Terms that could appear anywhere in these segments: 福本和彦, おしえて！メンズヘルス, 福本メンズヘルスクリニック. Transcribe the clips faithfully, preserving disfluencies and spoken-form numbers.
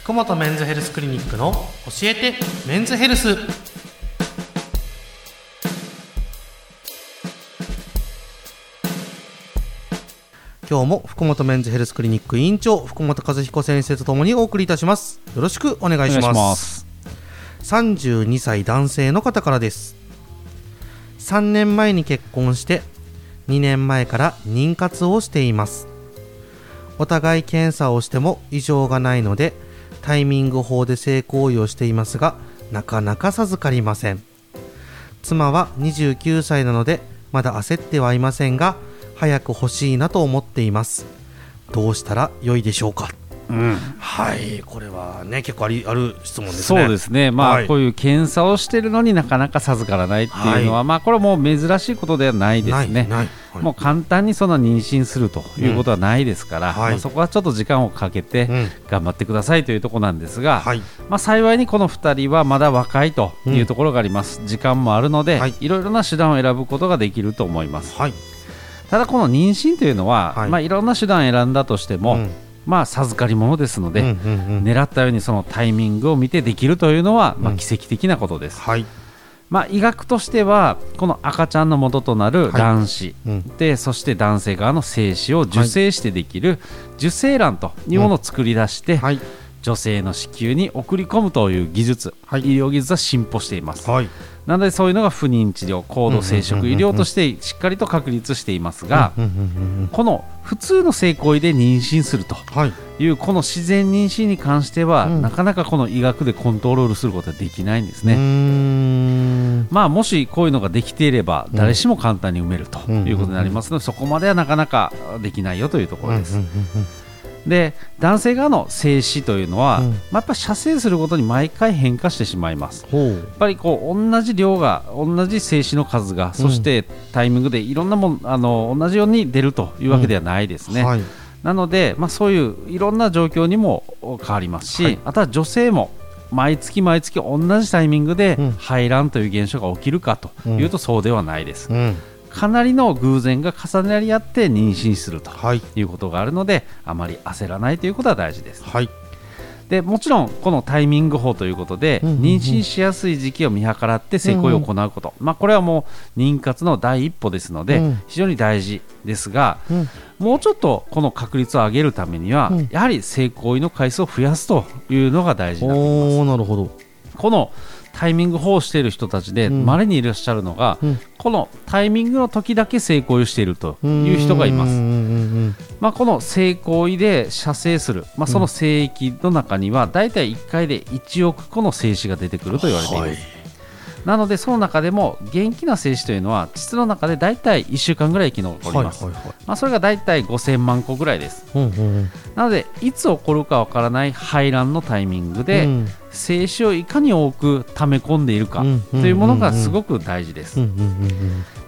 福本メンズヘルスクリニックの教えてメンズヘルス。今日も福本メンズヘルスクリニック院長福本和彦先生とともにお送りいたします。よろしくお願いします。さんじゅうにさい男性の方からです。さんねんまえに結婚してにねんまえから妊活をしています。お互い検査をしても異常がないのでタイミング法で性行為をしていますが、なかなか授かりません。妻はにじゅうきゅうさいなのでまだ焦ってはいませんが、早く欲しいなと思っています。どうしたら良いでしょうか。うん、はい、これはね結構あり、ある質問ですね。そうですね、まあはい、こういう検査をしているのになかなか授からないっていうのは、はい、まあ、これはもう珍しいことではないですね。ないない、はい、もう簡単にその妊娠するということはないですから、うん、はい、まあ、そこはちょっと時間をかけて頑張ってくださいというところなんですが、うん、まあ、幸いにこのふたりはまだ若いというところがあります、うん、時間もあるので、はい、いろいろな手段を選ぶことができると思います。はい、ただこの妊娠というのは、はい、まあ、いろんな手段を選んだとしても、うん、まあ、授かり物ですので、うんうんうん、狙ったようにそのタイミングを見てできるというのは、まあ、奇跡的なことです。うん、はい、まあ、医学としてはこの赤ちゃんの元となる卵子、はい、うん、でそして男性側の精子を受精してできる受精卵というものを作り出して、うん、はい、女性の子宮に送り込むという技術、はい、医療技術は進歩しています。はい、なのでそういうのが不妊治療、高度生殖医療としてしっかりと確立していますが、この普通の性行為で妊娠するというこの自然妊娠に関しては、うん、なかなかこの医学でコントロールすることはできないんですね。うーん、まあ、もしこういうのができていれば誰しも簡単に産めるということになりますので、そこまではなかなかできないよというところです。うんうんうんうん、で男性側の精子というのは、うん、まあ、やっぱり射精するごとに毎回変化してしまいます。やっぱりこう同じ量が同じ精子の数が、うん、そしてタイミングでいろんなもんあの同じように出るというわけではないですね。うん、はい、なので、まあ、そういういろんな状況にも変わりますし、はい、あとは女性も毎月毎月同じタイミングで排卵という現象が起きるかというと、そうではないです。うんうん、かなりの偶然が重なり合って妊娠するということがあるので、はい、あまり焦らないということは大事です。はい、でもちろんこのタイミング法ということで、うんうんうん、妊娠しやすい時期を見計らって性行為を行うこと、うんうん、まあ、これはもう妊活の第一歩ですので、うん、非常に大事ですが、うん、もうちょっとこの確率を上げるためには、うん、やはり性行為の回数を増やすというのが大事になっています。おー、なるほど。このタイミング法をしている人たちで稀にいらっしゃるのが、うん、このタイミングの時だけ性行為をしているという人がいます。まあ、この性行為で射精する、まあ、その精液の中にはだいたいいっかいでいちおくこの精子が出てくると言われています。はい、なのでその中でも元気な精子というのは膣の中でだいたいいっしゅうかんぐらい生き残ります。はいはいはい、まあ、それがだいたいごせんまんこぐらいです。うんうんうん、なのでいつ起こるかわからない排卵のタイミングで、うん、精子をいかに多く溜め込んでいるかというものがすごく大事です。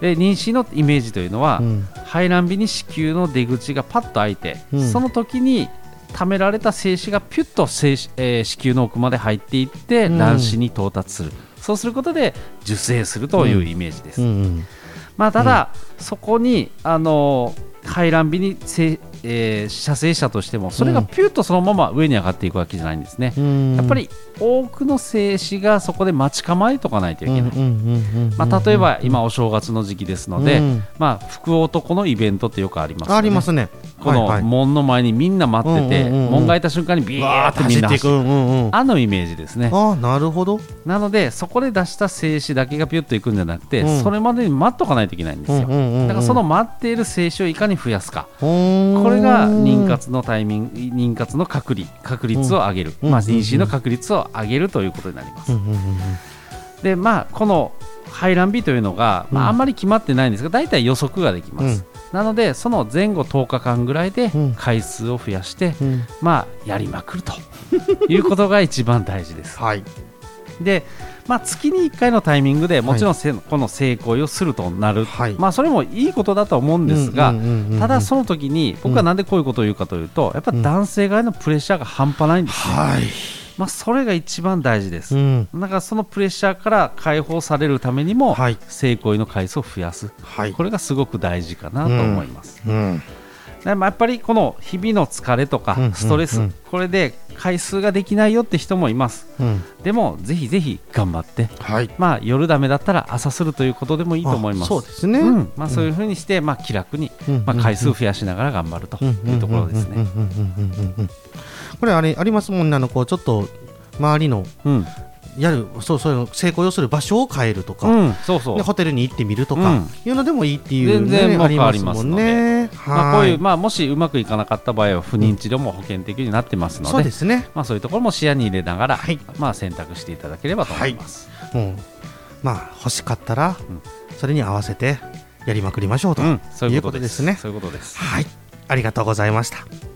で、妊娠のイメージというのは、うん、排卵日に子宮の出口がパッと開いて、うん、その時に溜められた精子がピュッと精子、えー、子宮の奥まで入っていって卵子に到達する、うん、そうすることで受精するというイメージです。うんうん、まあ、ただ、うん、そこにあの排卵日にせ、えー、射精したとしてもそれがピュッとそのまま上に上がっていくわけじゃないんですね。うん、やっぱり多くの精子がそこで待ち構えとかないといけない。まあ、例えば今お正月の時期ですので、うん、まあ、福男のイベントってよくありますね。ありますね。この門の前にみんな待ってて、はいはい、門が開いた瞬間にビーってみんな走っていく、うんうん、あのイメージですね。あ、なるほど。なのでそこで出した精子だけがピュッといくんじゃなくて、うん、それまでに待っとかないといけないんですよ。うんうんうんうん、だからその待っている精子をいかに増やすか、これが妊活のタイミング、妊活の確率、確率を上げる、うん、まあ、妊娠の確率を上げるということになります。うんうんうんうん、で、まあ、この排卵日というのが、まあ、あんまり決まってないんですが、だいたい予測ができます。うん、なのでその前後とおかかんぐらいで回数を増やして、うん、まあ、やりまくるということが一番大事です。はい、で、まあ、月にいっかいのタイミングでもちろん、はい、この性行為をするとなる、はい、まあ、それもいいことだと思うんですが、ただその時に僕はなんでこういうことを言うかというと、やっぱり男性側へのプレッシャーが半端ないんですね。うん、はい、まあ、それが一番大事です。うん、だからそのプレッシャーから解放されるためにも、はい、性行為の回数を増やす、はい、これがすごく大事かなと思います。うんうん、やっぱりこの日々の疲れとかストレス、うんうんうん、これで回数ができないよって人もいます、うん、でもぜひぜひ頑張って、はい、まあ、夜ダメだったら朝するということでもいいと思います。そうですね、うん、まあ、そういうふうにして、まあ、気楽に、うんうんうん、まあ、回数増やしながら頑張るというところですね。これあれありますもんね、あのこうちょっと周りの、うん、やるそうそう成功要する場所を変えるとか、うん、そうそうでホテルに行ってみるとか、うん、いうのでもいいっていう、ね、全然僕はありますもんね。まあ、こういう、まあ、もしうまくいかなかった場合は不妊治療も保険適用になってますので、うん、そうですね、まあ、そういうところも視野に入れながら、はい、まあ、選択していただければと思います、はい、うん、まあ、欲しかったら、うん、それに合わせてやりまくりましょうと、うん、そういうことですね。そういうことです。はい、ありがとうございました。